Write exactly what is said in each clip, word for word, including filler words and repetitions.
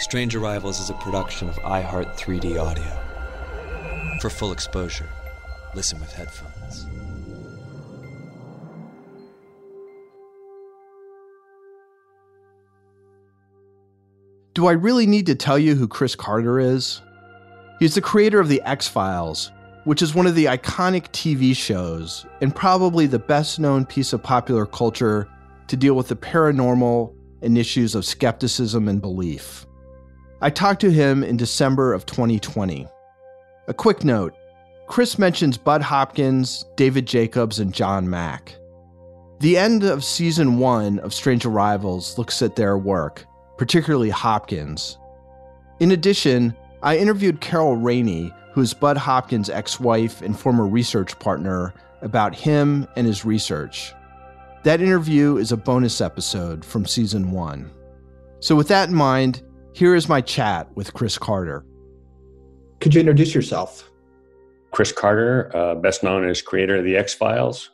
Strange Arrivals is a production of iHeart three D Audio. For full exposure, listen with headphones. Do I really need to tell you who Chris Carter is? He's the creator of The X-Files, which is one of the iconic T V shows and probably the best-known piece of popular culture to deal with the paranormal and issues of skepticism and belief. I talked to him in December of twenty twenty. A quick note, Chris mentions Bud Hopkins, David Jacobs, and John Mack. The end of season one of Strange Arrivals looks at their work, particularly Hopkins. In addition, I interviewed Carol Rainey, who is Bud Hopkins' ex-wife and former research partner, about him and his research. That interview is a bonus episode from season one. So with that in mind, here is my chat with Chris Carter. Could you introduce yourself? Chris Carter, uh, best known as creator of The X-Files.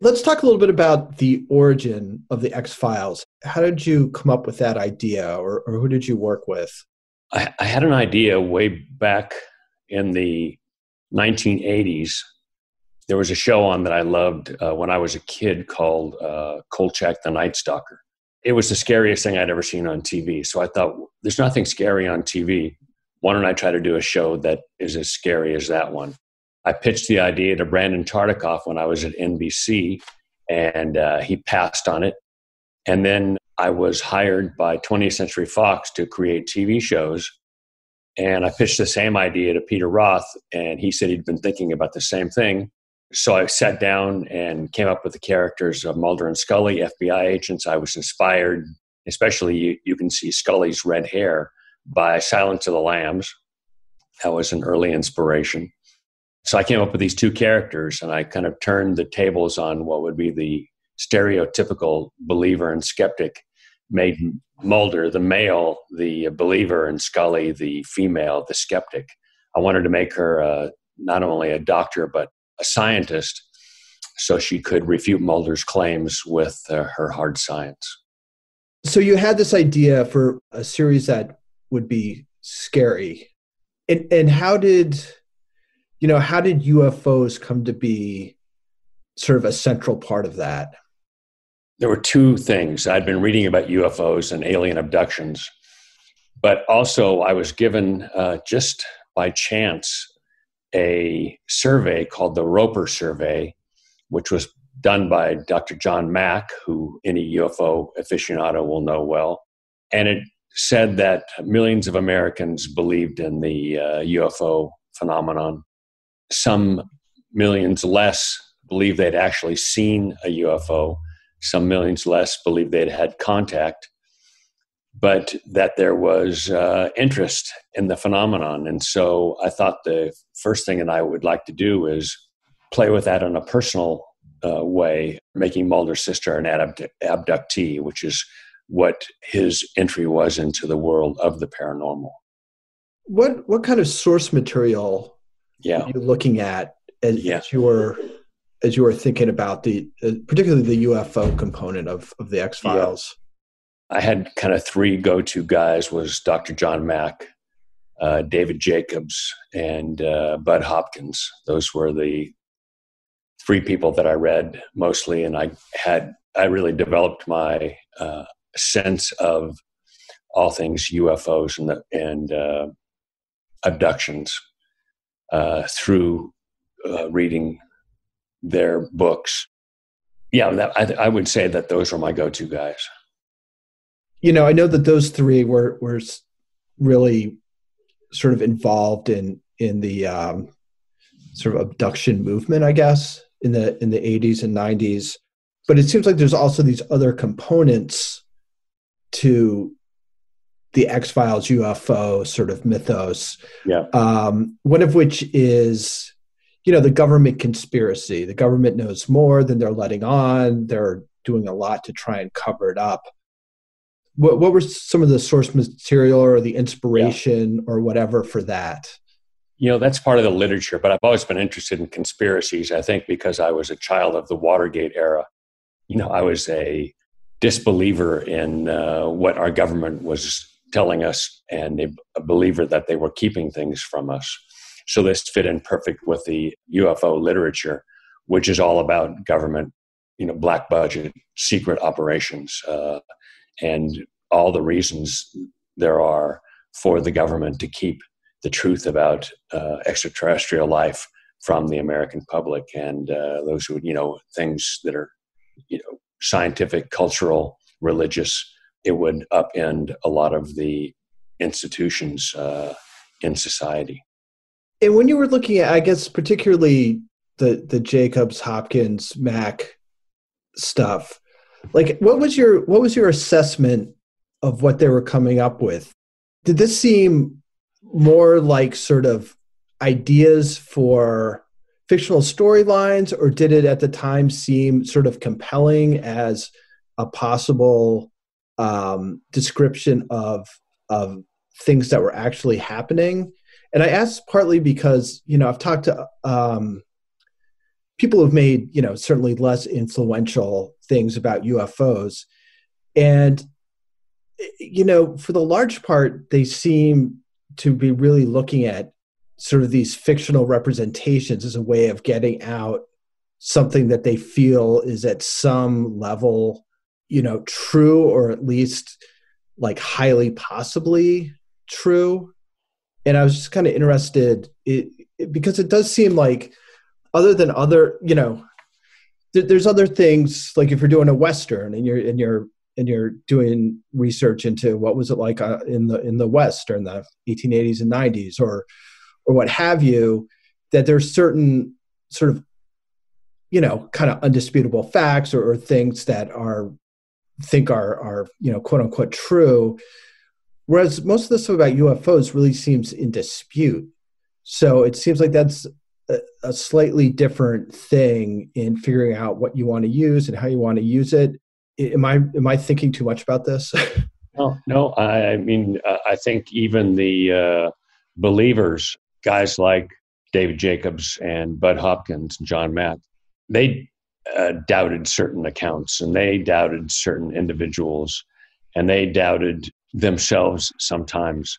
Let's talk a little bit about the origin of The X-Files. How did you come up with that idea, or, or who did you work with? I, I had an idea way back in the nineteen eighties. There was a show on that I loved uh, when I was a kid called uh, Kolchak the Night Stalker. It was the scariest thing I'd ever seen on T V. So I thought, there's nothing scary on T V. Why don't I try to do a show that is as scary as that one? I pitched the idea to Brandon Tartikoff when I was at N B C, and uh, he passed on it. And then I was hired by twentieth century fox to create T V shows. And I pitched the same idea to Peter Roth, and he said he'd been thinking about the same thing. So I sat down and came up with the characters of Mulder and Scully, F B I agents. I was inspired, especially you, you can see Scully's red hair, by Silence of the Lambs. That was an early inspiration. So I came up with these two characters, and I kind of turned the tables on what would be the stereotypical believer and skeptic, made Mulder the male, the believer, and Scully the female, the skeptic. I wanted to make her uh, not only a doctor, but a scientist, so she could refute Mulder's claims with uh, her hard science. So you had this idea for a series that would be scary. And and how did, you know, how did U F Os come to be sort of a central part of that? There were two things. I'd been reading about U F Os and alien abductions, but also I was given uh, just by chance a survey called the Roper Survey, which was done by Doctor John Mack, who any U F O aficionado will know well. And it said that millions of Americans believed in the uh, U F O phenomenon. Some millions less believed they'd actually seen a U F O. Some millions less believed they'd had contact, but that there was uh, interest in the phenomenon. And so I thought the first thing that I would like to do is play with that in a personal uh, way, making Mulder's sister an abdu- abductee, which is what his entry was into the world of the paranormal. What what kind of source material yeah. are you looking at as, yeah. as, you were, as you were thinking about the, uh, particularly the U F O component of, of the X-Files? Yeah. I had kind of three go-to guys. Was Doctor John Mack, uh, David Jacobs, and uh, Bud Hopkins. Those were the three people that I read mostly, and I had I really developed my uh, sense of all things U F Os and the, and uh, abductions uh, through uh, reading their books. Yeah, that, I, I would say that those were my go-to guys. You know, I know that those three were were really sort of involved in in the um, sort of abduction movement, I guess, in the in the eighties and nineties. But it seems like there's also these other components to the X-Files U F O sort of mythos. Yeah. Um, one of which is, you know, the government conspiracy. The government knows more than they're letting on. They're doing a lot to try and cover it up. What, what were some of the source material or the inspiration yeah. or whatever for that? You know, that's part of the literature, but I've always been interested in conspiracies, I think, because I was a child of the Watergate era. You know, I was a disbeliever in uh, what our government was telling us, and a, a believer that they were keeping things from us. So this fit in perfect with the U F O literature, which is all about government, you know, black budget, secret operations, uh, and all the reasons there are for the government to keep the truth about uh, extraterrestrial life from the American public, and uh, those who, you know, things that are, you know, scientific, cultural, religious. It would upend a lot of the institutions uh, in society. And when you were looking at, I guess, particularly the the Jacobs, Hopkins, Mack stuff, like what was your what was your assessment of what they were coming up with? Did this seem more like sort of ideas for fictional storylines, or did it at the time seem sort of compelling as a possible um, description of of things that were actually happening? And I asked partly because, you know, I've talked to um, people who've made, you know, certainly less influential things about U F Os. And, you know, for the large part, they seem to be really looking at sort of these fictional representations as a way of getting out something that they feel is at some level, you know, true, or at least like highly possibly true. And I was just kind of interested it, it, because it does seem like other than other, you know, th- there's other things, like if you're doing a Western and you're, and you're, and you're doing research into what was it like uh, in the, in the West or in the eighteen eighties and nineties or, or what have you, that there's certain sort of, you know, kind of undisputable facts or, or things that are, think are, are, you know, quote unquote true. Whereas most of the stuff about U F Os really seems in dispute. So it seems like that's a, a slightly different thing in figuring out what you want to use and how you want to use it. Am I am I thinking too much about this? No, no. I mean, I think even the uh, believers, guys like David Jacobs and Bud Hopkins and John Mack, they uh, doubted certain accounts, and they doubted certain individuals, and they doubted themselves sometimes.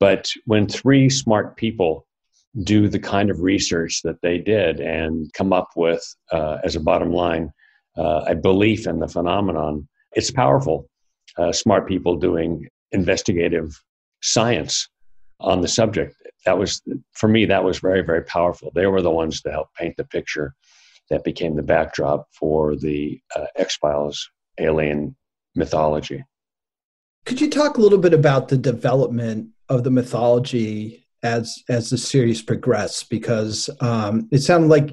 But when three smart people do the kind of research that they did and come up with, uh, as a bottom line, uh, a belief in the phenomenon, it's powerful. Uh, smart people doing investigative science on the subject. That was, for me, that was very, very powerful. They were the ones that helped paint the picture that became the backdrop for the uh, X-Files alien mythology. Could you talk a little bit about the development of the mythology as as the series progressed? Because um, it sounded like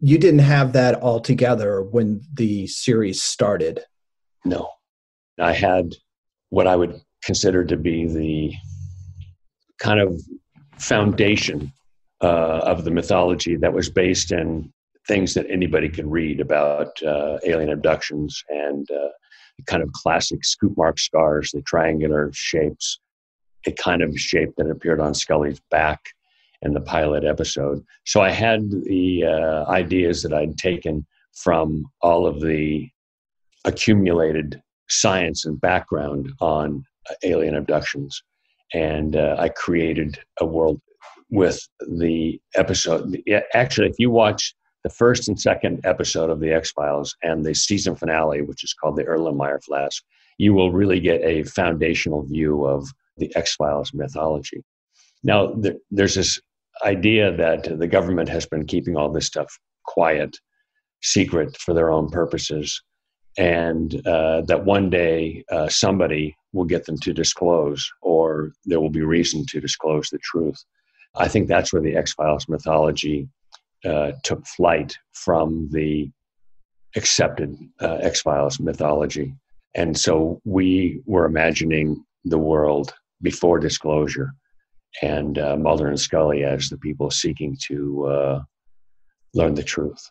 you didn't have that all together when the series started. No. I had what I would consider to be the kind of foundation uh, of the mythology that was based in things that anybody could read about uh, alien abductions and uh, kind of classic scoop mark scars, the triangular shapes, a kind of shape that appeared on Scully's back in the pilot episode. So I had the uh, ideas that I'd taken from all of the accumulated science and background on uh, alien abductions. And uh, I created a world with the episode. Actually, if you watch the first and second episode of The X-Files and the season finale, which is called the Erlenmeyer Flask, you will really get a foundational view of the X-Files mythology. Now, th- there's this idea that the government has been keeping all this stuff quiet, secret for their own purposes, and uh, that one day uh, somebody will get them to disclose, or there will be reason to disclose the truth. I think that's where the X-Files mythology Uh, took flight from the accepted uh, X-Files mythology. And so we were imagining the world before disclosure, and uh, Mulder and Scully as the people seeking to uh, learn the truth.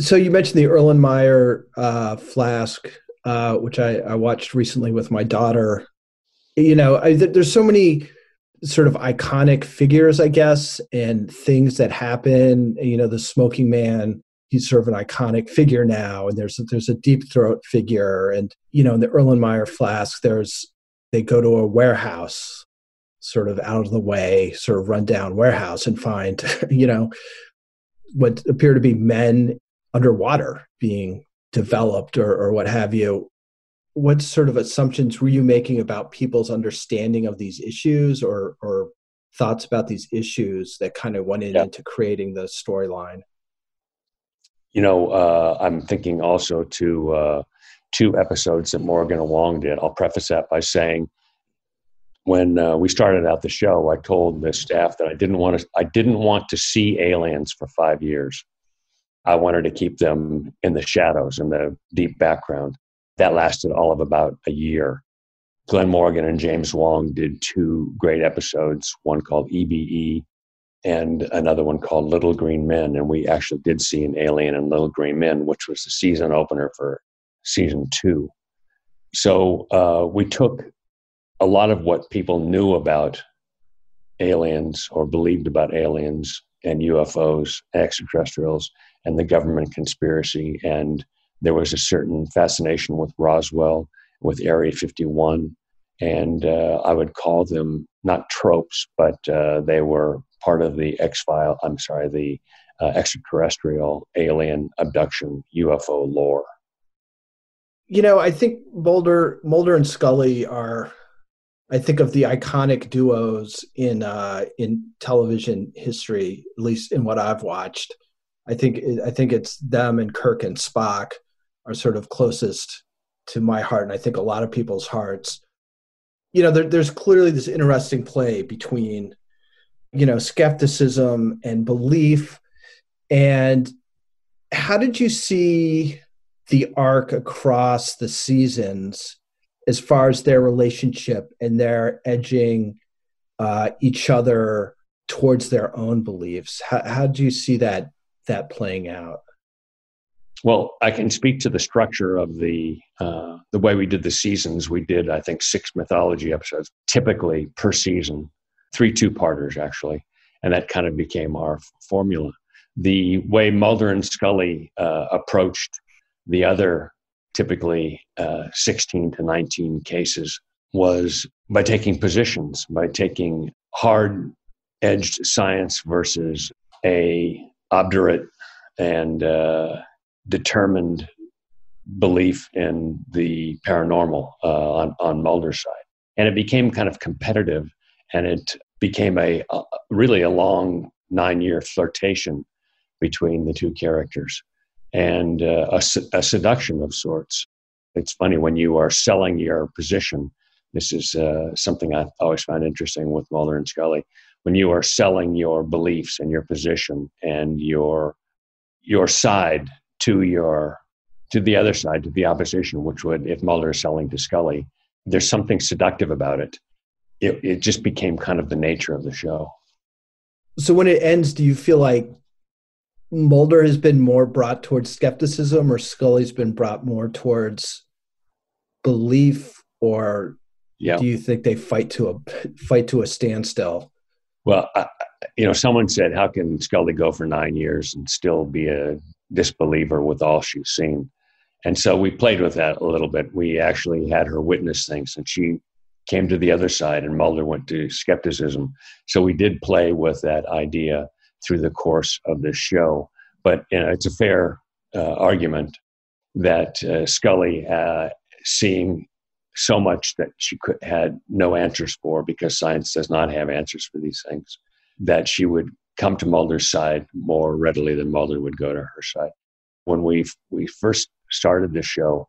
So you mentioned the Erlenmeyer uh, flask, uh, which I, I watched recently with my daughter. You know, I, there's so many sort of iconic figures, I guess, and things that happen. You know, the smoking man, he's sort of an iconic figure now, and there's, there's a deep throat figure. And, you know, in the Erlenmeyer flask, there's, they go to a warehouse, sort of out of the way, sort of rundown warehouse, and find, you know, what appear to be men underwater being developed or, or what have you. What sort of assumptions were you making about people's understanding of these issues, or, or thoughts about these issues that kind of went in yeah. into creating the storyline? You know, uh, I'm thinking also to uh, two episodes that Morgan and Wong did. I'll preface that by saying, when uh, we started out the show, I told the staff that I didn't want to, I didn't want to see aliens for five years. I wanted to keep them in the shadows, in the deep background. That lasted all of about a year. Glenn Morgan and James Wong did two great episodes, one called E B E and another one called Little Green Men. And we actually did see an alien in Little Green Men, which was the season opener for season two. So uh, we took a lot of what people knew about aliens or believed about aliens and U F Os, extraterrestrials, and the government conspiracy, and there was a certain fascination with Roswell, with Area fifty-one, and uh, I would call them not tropes, but uh, they were part of the X-File, I'm sorry, the uh, extraterrestrial alien abduction U F O lore. You know, I think Mulder, Mulder and Scully are, I think, of the iconic duos in uh, in television history, at least in what I've watched. I think I think it's them and Kirk and Spock are sort of closest to my heart, and I think a lot of people's hearts. You know, there, there's clearly this interesting play between, you know, skepticism and belief. And how did you see the arc across the seasons as far as their relationship and their edging uh, each other towards their own beliefs? How, how do you see that that playing out? Well, I can speak to the structure of the uh, the way we did the seasons. We did, I think, six mythology episodes, typically per season, three two-parters, actually, and that kind of became our f- formula. The way Mulder and Scully uh, approached the other, typically uh, sixteen to nineteen cases, was by taking positions, by taking hard-edged science versus a obdurate and uh, determined belief in the paranormal uh, on, on Mulder's side. And it became kind of competitive, and it became a, a really a long nine-year flirtation between the two characters, and uh, a, a seduction of sorts. It's funny, when you are selling your position, this is uh, something I've always found interesting with Mulder and Scully. When you are selling your beliefs and your position and your your side to your to the other side, to the opposition, which would, if Mulder is selling to Scully, there's something seductive about it. It it just became kind of the nature of the show. So when it ends, do you feel like Mulder has been more brought towards skepticism, or Scully's been brought more towards belief, or yeah. do you think they fight to a fight to a standstill? Well, I, you know, someone said, how can Scully go for nine years and still be a disbeliever with all she's seen? And so we played with that a little bit. We actually had her witness things, and she came to the other side, and Mulder went to skepticism. So we did play with that idea through the course of this show. But you know, it's a fair uh, argument that uh, Scully, uh, seeing so much that she could, had no answers for, because science does not have answers for these things, that she would come to Mulder's side more readily than Mulder would go to her side. When we we first started the show,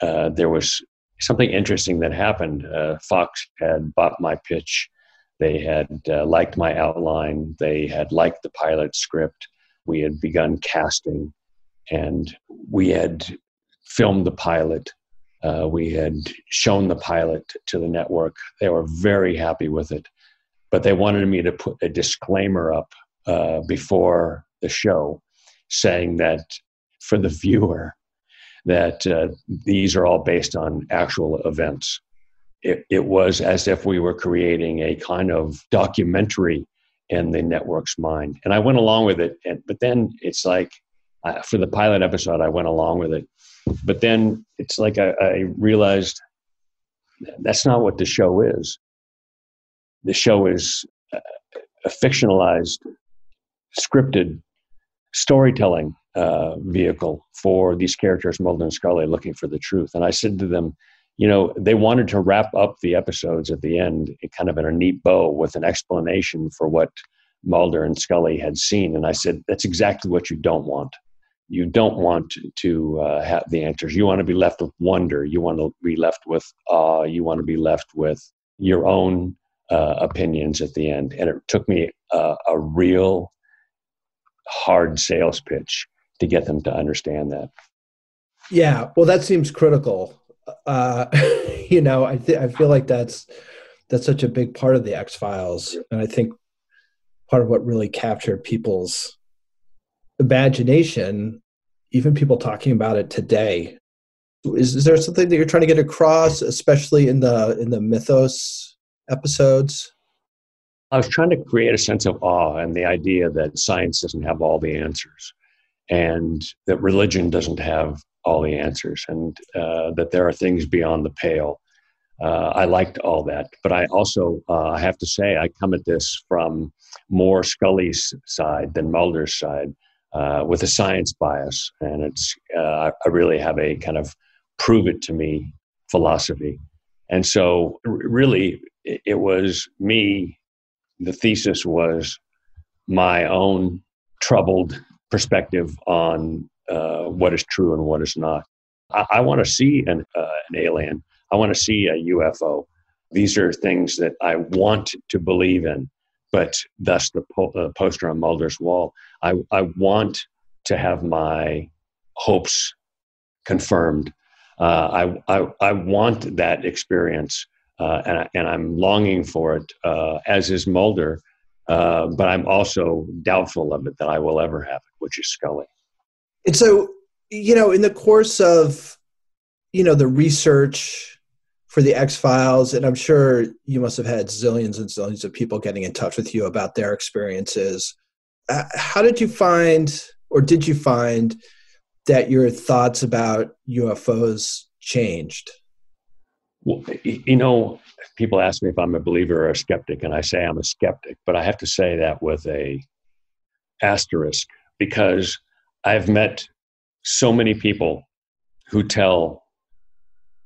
uh, there was something interesting that happened. Uh, Fox had bought my pitch. They had uh, liked my outline. They had liked the pilot script. We had begun casting, and we had filmed the pilot. Uh, we had shown the pilot to the network. They were very happy with it, but they wanted me to put a disclaimer up uh, before the show saying that, for the viewer, that uh, these are all based on actual events. It, it was as if we were creating a kind of documentary in the network's mind. And I went along with it. And, but then it's like, uh, for the pilot episode, I went along with it. But then it's like I, I realized that's not what the show is. The show is a, a fictionalized, scripted storytelling uh, vehicle for these characters, Mulder and Scully, looking for the truth. And I said to them, you know, they wanted to wrap up the episodes at the end kind of in a neat bow with an explanation for what Mulder and Scully had seen. And I said, that's exactly what you don't want. You don't want to uh, have the answers. You want to be left with wonder. You want to be left with awe. You want to be left with your own uh, opinions at the end. And it took me uh, a real hard sales pitch to get them to understand that. Yeah, well, that seems critical. Uh, you know, I th- I feel like that's that's such a big part of the X-Files, and I think part of what really captured people's imagination, even people talking about it today. Is, is there something that you're trying to get across, especially in the in the mythos episodes? I was trying to create a sense of awe and the idea that science doesn't have all the answers, and that religion doesn't have all the answers, and uh, that there are things beyond the pale. Uh, I liked all that, but I also, uh, I have to say, I come at this from more Scully's side than Mulder's side, uh, with a science bias, and it's uh, I really have a kind of prove it to me philosophy. And so really it was me, the thesis was my own troubled perspective on uh, what is true and what is not. I, I want to see an, uh, an alien. I want to see a U F O. These are things that I want to believe in, but thus the po- uh, poster on Mulder's wall. I, I want to have my hopes confirmed. Uh, I, I I want that experience, uh, and, I, and I'm longing for it, uh, as is Mulder, uh, but I'm also doubtful of it that I will ever have it, which is Scully. And so, you know, in the course of, you know, the research for the X-Files, and I'm sure you must have had zillions and zillions of people getting in touch with you about their experiences. How did you find, or did you find, that your thoughts about U F Os changed? Well, you know, people ask me if I'm a believer or a skeptic, and I say I'm a skeptic, but I have to say that with a asterisk, because I've met so many people who tell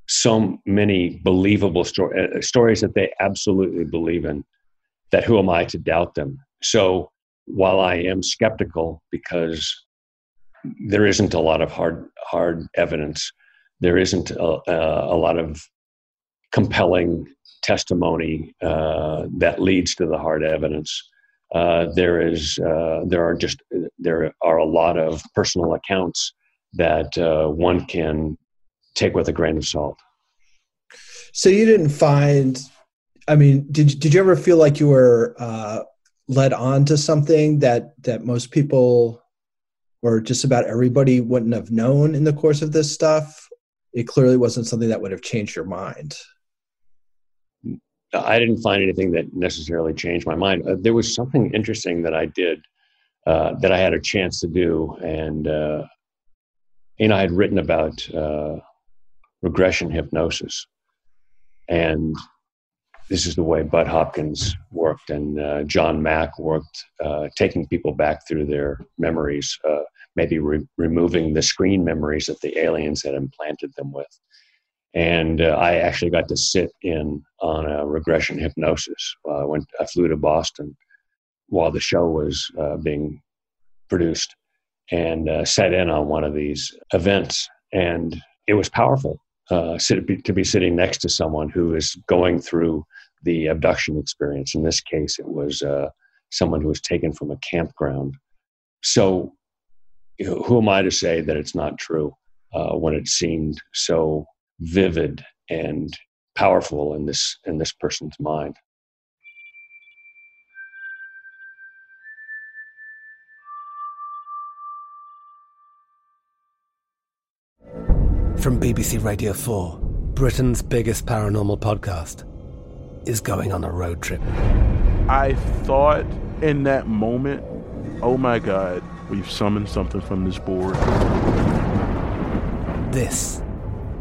so many believable story, uh, stories that they absolutely believe in, that who am I to doubt them? So while I am skeptical, because there isn't a lot of hard hard evidence, there isn't a, uh, a lot of compelling testimony uh, that leads to the hard evidence. Uh, there is, uh, there are just, there are a lot of personal accounts that uh, one can take with a grain of salt. So you didn't find, I mean, did did you ever feel like you were uh, led on to something that, that most people, or just about everybody, wouldn't have known in the course of this stuff? It clearly wasn't something that would have changed your mind. I didn't find anything that necessarily changed my mind. Uh, there was something interesting that I did, uh, that I had a chance to do. And, uh, and I had written about uh, regression hypnosis. And this is the way Bud Hopkins worked and uh, John Mack worked, uh, taking people back through their memories, uh, maybe re- removing the screen memories that the aliens had implanted them with. And uh, I actually got to sit in on a regression hypnosis. Uh, I, went, I flew to Boston while the show was uh, being produced and uh, sat in on one of these events. And it was powerful uh, to be sitting next to someone who is going through the abduction experience. In this case, it was uh, someone who was taken from a campground. So you know, who am I to say that it's not true uh, when it seemed so vivid and powerful in this in this person's mind? From B B C Radio four, Britain's biggest paranormal podcast is going on a road trip. I thought in that moment, oh my God, we've summoned something from this board. This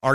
Are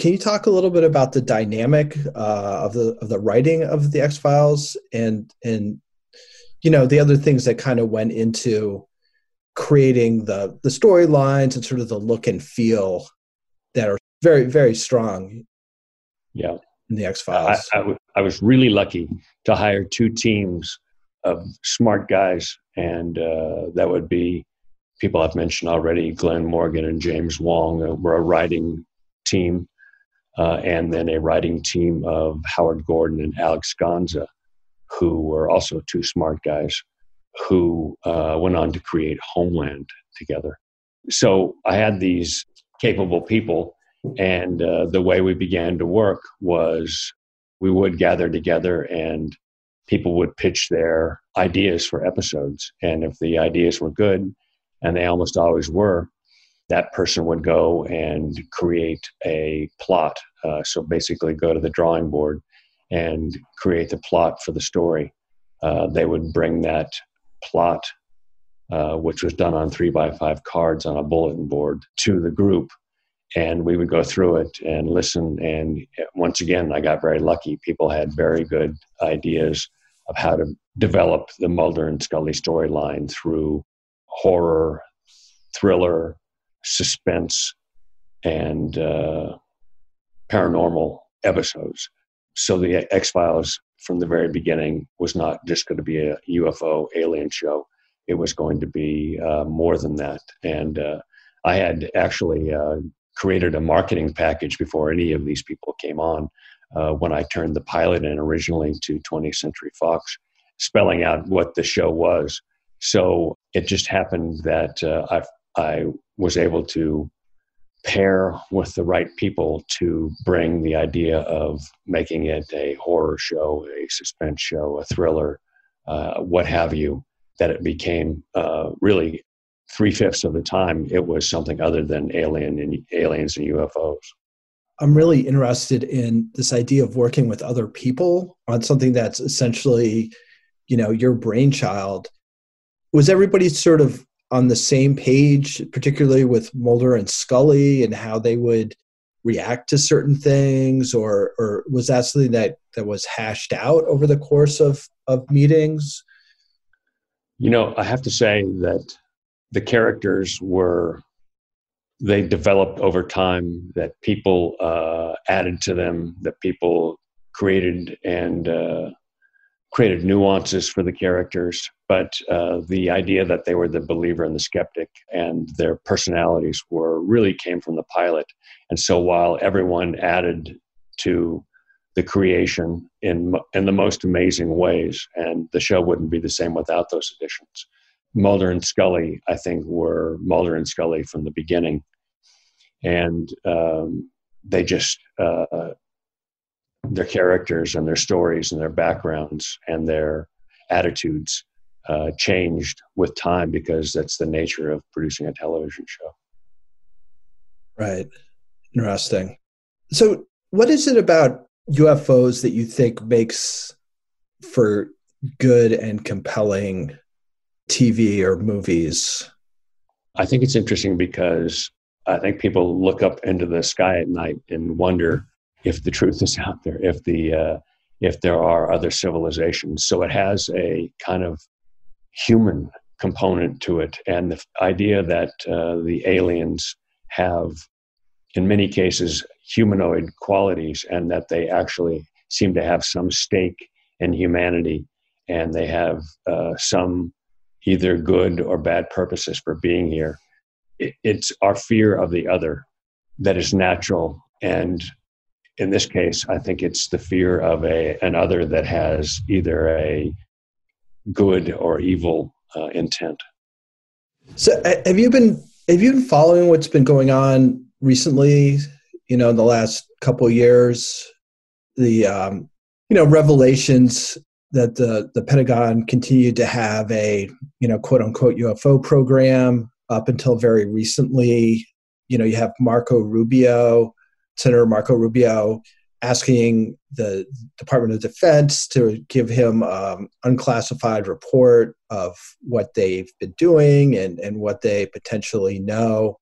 Can you talk a little bit about the dynamic uh, of the of the writing of the X-Files and and you know the other things that kind of went into creating the the storylines and sort of the look and feel that are very very strong? Yeah, in the X-Files, I, I, w- I was really lucky to hire two teams of smart guys, and uh, that would be people I've mentioned already: Glenn Morgan and James Wong uh, were a writing team. Uh, and then a writing team of Howard Gordon and Alex Gansa, who were also two smart guys who uh, went on to create Homeland together. So I had these capable people, and uh, the way we began to work was we would gather together and people would pitch their ideas for episodes. And if the ideas were good, and they almost always were, that person would go and create a plot. Uh, so basically go to the drawing board and create the plot for the story. Uh, they would bring that plot, uh, which was done on three by five cards on a bulletin board, to the group. And we would go through it and listen. And once again, I got very lucky. People had very good ideas of how to develop the Mulder and Scully storyline through horror, thriller, suspense, and uh, paranormal episodes. So the X-Files from the very beginning was not just going to be a U F O alien show. It was going to be uh, more than that. And uh, I had actually uh, created a marketing package before any of these people came on uh, when I turned the pilot in originally to twentieth century fox, spelling out what the show was. So it just happened that uh, I've I was able to pair with the right people to bring the idea of making it a horror show, a suspense show, a thriller, uh, what have you, that it became uh, really three-fifths of the time it was something other than alien and aliens and U F Os. I'm really interested in this idea of working with other people on something that's essentially, you know, your brainchild. Was everybody sort of on the same page, particularly with Mulder and Scully and how they would react to certain things, or or was that something that, that was hashed out over the course of, of meetings? You know, I have to say that the characters were, they developed over time, that people uh, added to them, that people created and uh, creative nuances for the characters, but uh, the idea that they were the believer and the skeptic and their personalities were really came from the pilot. And so while everyone added to the creation in in the most amazing ways, and the show wouldn't be the same without those additions. Mulder and Scully, I think, were Mulder and Scully from the beginning. And um, they just, uh, their characters and their stories and their backgrounds and their attitudes uh, changed with time, because that's the nature of producing a television show. Right. Interesting. So what is it about U F Os that you think makes for good and compelling T V or movies? I think it's interesting because I think people look up into the sky at night and wonder if the truth is out there, if the uh, if there are other civilizations. So it has a kind of human component to it, and the idea that uh, the aliens have, in many cases, humanoid qualities, and that they actually seem to have some stake in humanity, and they have uh, some either good or bad purposes for being here. It, it's our fear of the other that is natural. And in this case, I think it's the fear of a an other that has either a good or evil uh, intent. So have you been, have you been following what's been going on recently, you know, in the last couple of years, the, um, you know, revelations that the, the Pentagon continued to have a, you know, quote unquote U F O program up until very recently? You know, you have Marco Rubio, Senator Marco Rubio, asking the Department of Defense to give him um, unclassified report of what they've been doing and, and what they potentially know.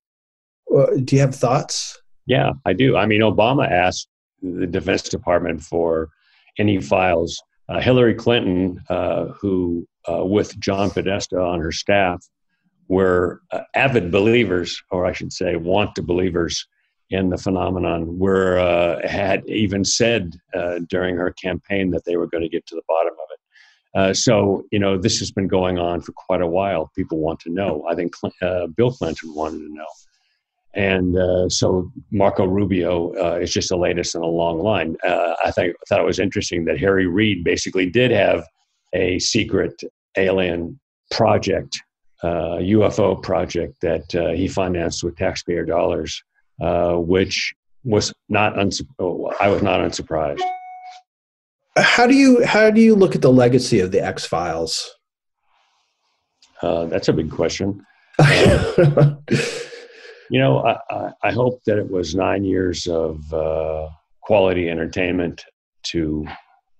Do you have thoughts? Yeah, I do. I mean, Obama asked the Defense Department for any files. Uh, Hillary Clinton, uh, who, uh, with John Podesta on her staff, were uh, avid believers, or I should say, want to believers in the phenomenon, were, uh, had even said uh, during her campaign that they were going to get to the bottom of it. Uh, so, you know, this has been going on for quite a while. People want to know. I think uh, Bill Clinton wanted to know. And uh, so Marco Rubio uh, is just the latest in a long line. Uh, I think thought it was interesting that Harry Reid basically did have a secret alien project, uh, U F O project that uh, he financed with taxpayer dollars, uh, which was not. Uns- oh, I was not unsurprised. How do you how do you look at the legacy of the X-Files? Uh, that's a big question. Uh, You know, I, I hope that it was nine years of uh, quality entertainment to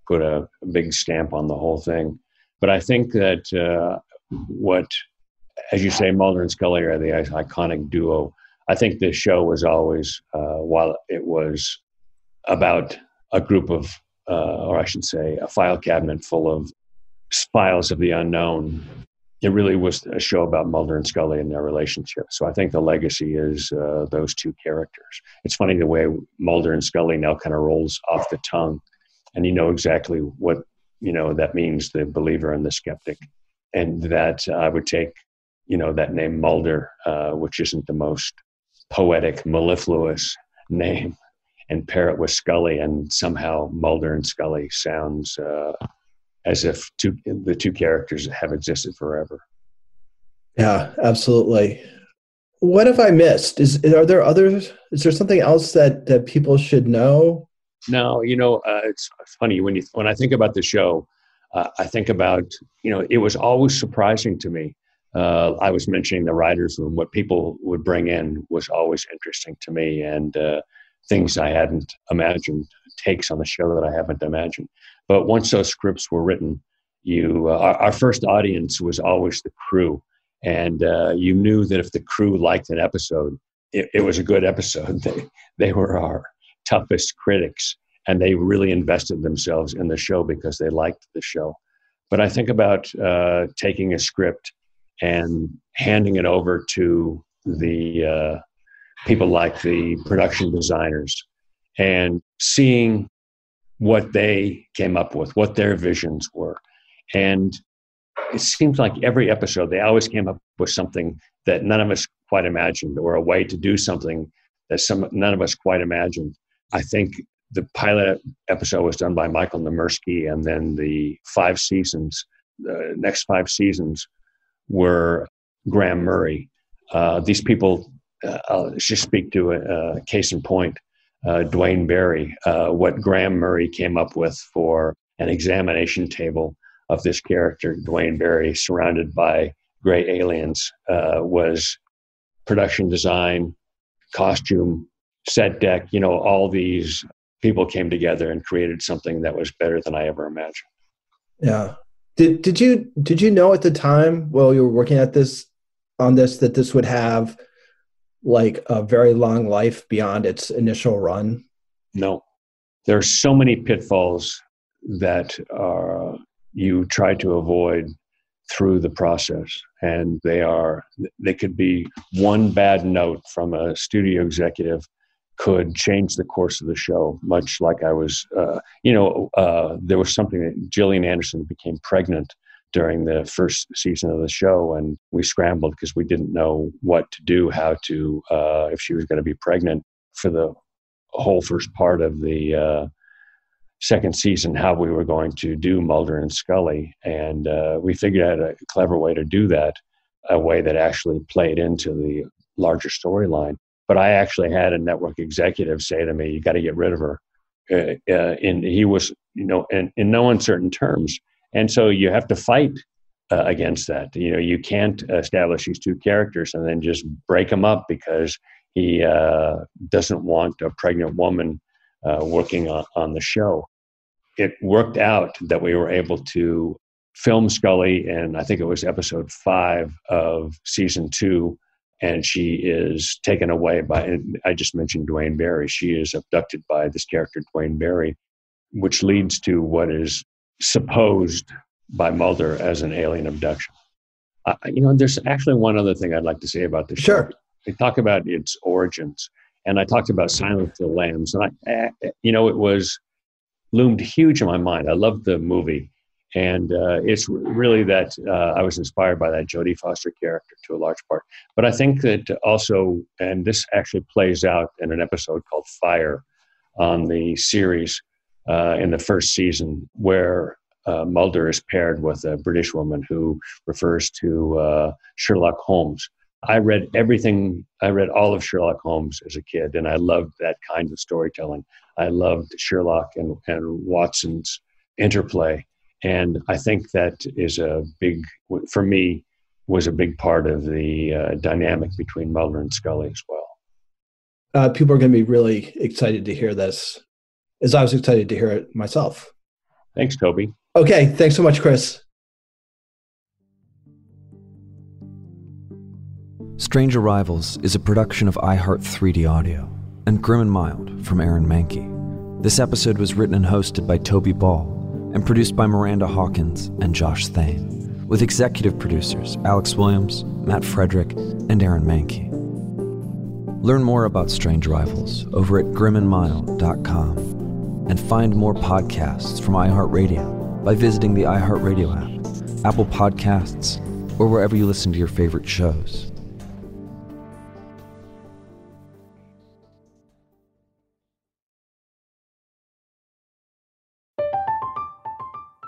put a big stamp on the whole thing. But I think that uh, what, as you say, Mulder and Scully are the iconic duo. I think this show was always, uh, while it was about a group of, uh, or I should say, a file cabinet full of files of the unknown, it really was a show about Mulder and Scully and their relationship. So I think the legacy is uh, those two characters. It's funny the way Mulder and Scully now kind of rolls off the tongue, and you know exactly what, you know, that means, the believer and the skeptic. And that I would take, you know, that name Mulder, uh, which isn't the most poetic, mellifluous name, and pair it with Scully, and somehow Mulder and Scully sounds uh as if two, the two characters have existed forever. Yeah, absolutely. What have I missed? Is are there others? Is there something else that, that people should know? No, you know, uh, it's funny when you when I think about the show, uh, I think about, you know, it was always surprising to me. Uh, I was mentioning the writer's room. What people would bring in was always interesting to me, and uh, things I hadn't imagined, takes on the show that I haven't imagined. But once those scripts were written, you uh, our, our first audience was always the crew. And uh, you knew that if the crew liked an episode, it, it was a good episode. They, they were our toughest critics, and they really invested themselves in the show because they liked the show. But I think about uh, taking a script and handing it over to the uh, people like the production designers, and seeing what they came up with, what their visions were. And it seems like every episode, they always came up with something that none of us quite imagined, or a way to do something that some none of us quite imagined. I think the pilot episode was done by Michael Nemirsky, and then the five seasons, the next five seasons were Graham Murray. Uh, these people, uh, I'll just speak to a, a case in point, uh, Dwayne Barry, uh, what Graham Murray came up with for an examination table of this character, Dwayne Barry, surrounded by gray aliens, uh, was production design, costume, set deck, you know, all these people came together and created something that was better than I ever imagined. Yeah. Did did you did you know at the time while you were working at this on this that this would have like a very long life beyond its initial run? No. There are so many pitfalls that uh, you try to avoid through the process, and they are they could be one bad note from a studio executive could change the course of the show, much like I was, uh, you know, uh, there was something that Gillian Anderson became pregnant during the first season of the show, and we scrambled because we didn't know what to do, how to, uh, if she was going to be pregnant for the whole first part of the uh, second season, how we were going to do Mulder and Scully. And uh, we figured out a clever way to do that, a way that actually played into the larger storyline. But I actually had a network executive say to me, "You got to get rid of her." Uh, uh, and he was, you know, in, in no uncertain terms. And so you have to fight uh, against that. You know, you can't establish these two characters and then just break them up because he uh, doesn't want a pregnant woman uh, working on, on the show. It worked out that we were able to film Scully, and I think it was episode five of season two. And she is taken away by, and I just mentioned Dwayne Barry. She is abducted by this character, Dwayne Barry, which leads to what is supposed by Mulder as an alien abduction. Uh, you know, there's actually one other thing I'd like to say about this. Sure. Show. They talk about its origins. And I talked about Silence of the Lambs. And, I, you know, it was loomed huge in my mind. I loved the movie. And uh, it's really that uh, I was inspired by that Jodie Foster character to a large part. But I think that also, and this actually plays out in an episode called Fire on the series uh, in the first season, where uh, Mulder is paired with a British woman who refers to uh, Sherlock Holmes. I read everything, I read all of Sherlock Holmes as a kid, and I loved that kind of storytelling. I loved Sherlock and, and Watson's interplay. And I think that is a big, for me, was a big part of the uh, dynamic between Mulder and Scully as well. Uh, people are going to be really excited to hear this, as I was excited to hear it myself. Thanks, Toby. Okay, thanks so much, Chris. Strange Arrivals is a production of iHeart three D Audio and Grim and Mild from Aaron Manke. This episode was written and hosted by Toby Ball, and produced by Miranda Hawkins and Josh Thane, with executive producers Alex Williams, Matt Frederick, and Aaron Manke. Learn more about Strange Rivals over at grim and mild dot com, and find more podcasts from iHeartRadio by visiting the iHeartRadio app, Apple Podcasts, or wherever you listen to your favorite shows.